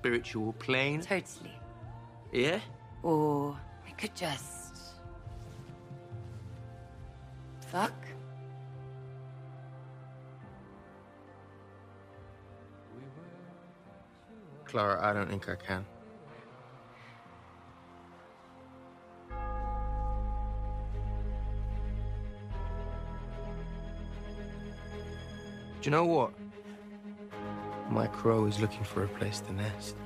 spiritual plane. Totally. Yeah? Or I could just... fuck. Clara, I don't think I can. Do you know what? My crow is looking for a place to nest.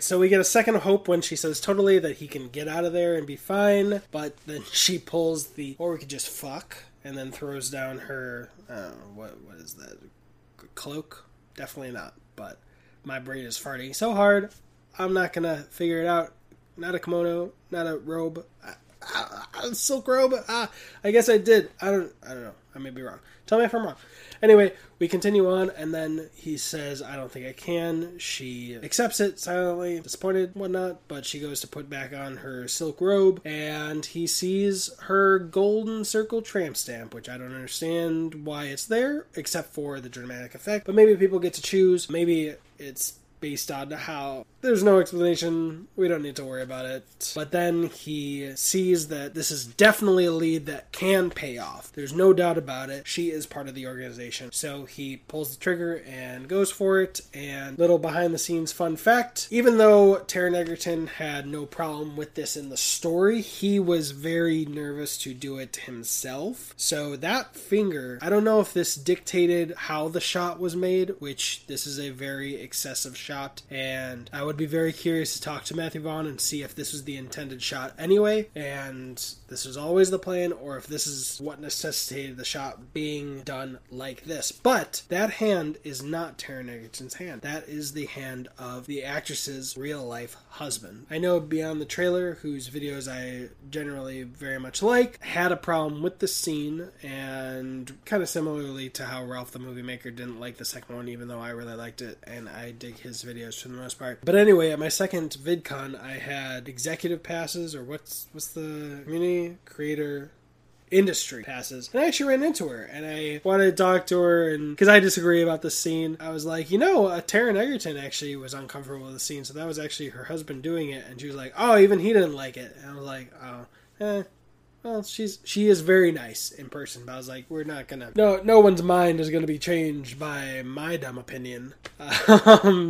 So we get a second hope when she says totally that he can get out of there and be fine, but then she pulls the, or we could just fuck, and then throws down her, what is that? Cloak? Definitely not, but my brain is farting so hard, I'm not gonna figure it out. Not a kimono, not a robe, silk robe, I guess I did. I don't know, I may be wrong. Tell me if I'm wrong. Anyway, we continue on, and then he says, I don't think I can. She accepts it silently, disappointed, whatnot, but she goes to put back on her silk robe, and he sees her Golden Circle tramp stamp, which I don't understand why it's there, except for the dramatic effect. But maybe people get to choose. Maybe it's based on how there's no explanation. We don't need to worry about it. But then he sees that this is definitely a lead that can pay off. There's no doubt about it. She is part of the organization. So he pulls the trigger and goes for it. And little behind the scenes fun fact, even though Taron Egerton had no problem with this in the story, he was very nervous to do it himself. So that finger, I don't know if this dictated how the shot was made, which this is a very excessive shot, and I would be very curious to talk to Matthew Vaughn and see if this was the intended shot anyway, and this was always the plan, or if this is what necessitated the shot being done like this. But that hand is not Taron Egerton's hand. That is the hand of the actress's real-life husband. I know Beyond the Trailer, whose videos I generally very much like, had a problem with the scene, and kind of similarly to how Ralph the Movie Maker didn't like the second one, even though I really liked it, and I dig his videos for the most part. But anyway, at my second VidCon, I had executive passes, or what's the community creator industry passes, and I actually ran into her, and I wanted to talk to her, and because I disagree about the scene, I was like, you know, Taron Egerton actually was uncomfortable with the scene, so that was actually her husband doing it, and she was like, oh, even he didn't like it, and I was like, oh, well, she is very nice in person, but I was like, we're not gonna... No one's mind is gonna be changed by my dumb opinion.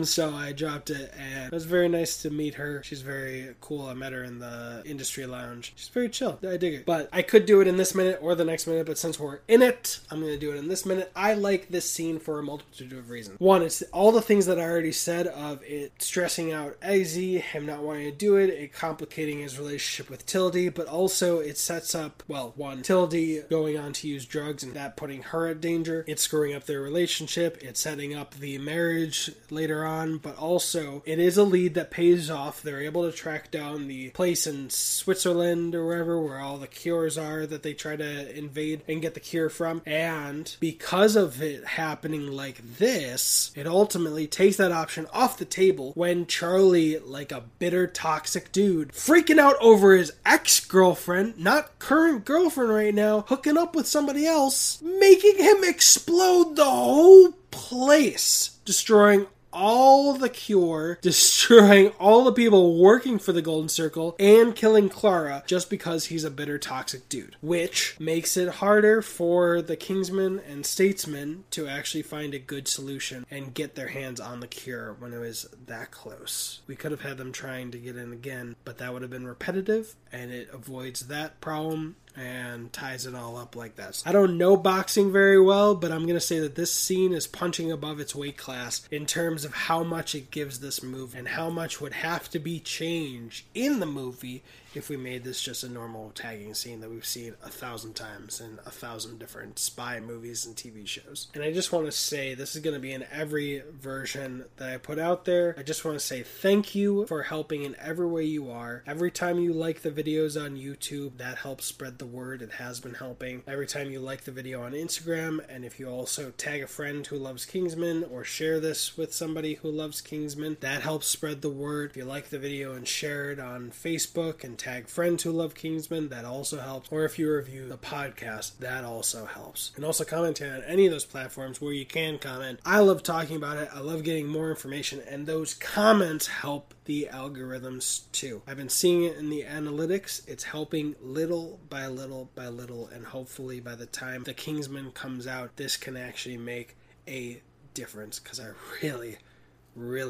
So I dropped it, and it was very nice to meet her. She's very cool. I met her in the industry lounge. She's very chill. I dig it. But I could do it in this minute or the next minute, but since we're in it, I'm gonna do it in this minute. I like this scene for a multitude of reasons. One, it's all the things that I already said of it stressing out Eggsy, him not wanting to do it, it complicating his relationship with Tildy, but also it sets up, well, one, Tildy going on to use drugs and that putting her at danger. It's screwing up their relationship. It's setting up the marriage later on, but also it is a lead that pays off. They're able to track down the place in Switzerland or wherever where all the cures are that they try to invade and get the cure from. And because of it happening like this, it ultimately takes that option off the table when Charlie, like a bitter, toxic dude, freaking out over his ex-girlfriend, not current girlfriend right now, hooking up with somebody else, making him explode the whole place, destroying all the cure, destroying all the people working for the Golden Circle, and killing Clara just because he's a bitter, toxic dude. Which makes it harder for the Kingsman and Statesman to actually find a good solution and get their hands on the cure when it was that close. We could have had them trying to get in again, but that would have been repetitive, and it avoids that problem. and ties it all up like that. So I don't know boxing very well, but I'm going to say that this scene is punching above its weight class in terms of how much it gives this movie and how much would have to be changed in the movie if we made this just a normal tagging scene that we've seen 1,000 times in 1,000 different spy movies and TV shows. And I just want to say this is going to be in every version that I put out there. I just want to say thank you for helping in every way you are. Every time you like the videos on YouTube, that helps spread the word. It has been helping. Every time you like the video on Instagram, and if you also tag a friend who loves Kingsman or share this with somebody who loves Kingsman, that helps spread the word. If you like the video and share it on Facebook and tag friends who love Kingsman, that also helps. Or if you review the podcast, that also helps. And also comment on any of those platforms where you can comment. I love talking about it. I love getting more information, and those comments help the algorithms too. I've been seeing it in the analytics. It's helping little by little by little, and hopefully by the time the Kingsman comes out, this can actually make a difference, because I really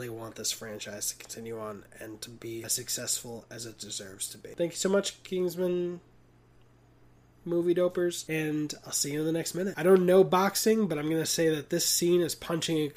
want this franchise to continue on and to be as successful as it deserves to be. Thank you so much, Kingsman movie dopers, and I'll see you in the next minute. I don't know boxing, but I'm going to say that this scene is punching